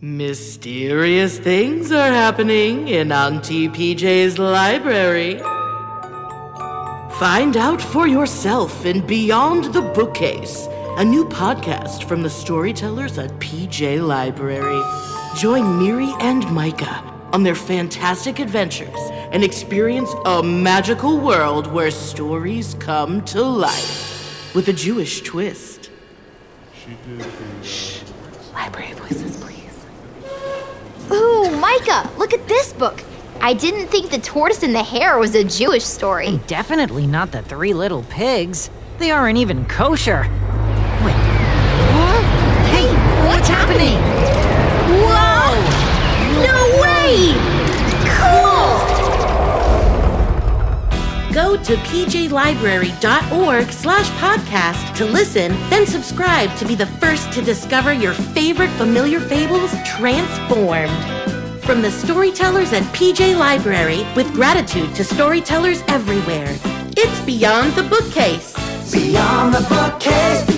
Mysterious things are happening in Auntie PJ's library. Find out for yourself in Beyond the Bookcase, a new podcast from the storytellers at PJ Library. Join Miri and Micah on their fantastic adventures and experience a magical world where stories come to life with a Jewish twist. Shh. Library voices, please. Ooh, Micah, look at this book. I didn't think The Tortoise and the Hare was a Jewish story. And definitely not The Three Little Pigs. They aren't even kosher. Wait. What? Hey, what's happening? Whoa! No way! Cool! Go to pjlibrary.org/podcast to listen, then subscribe to be the first to discover your favorite familiar fables transformed. From the storytellers at PJ Library, with gratitude to storytellers everywhere, it's Beyond the Bookcase. Beyond the Bookcase.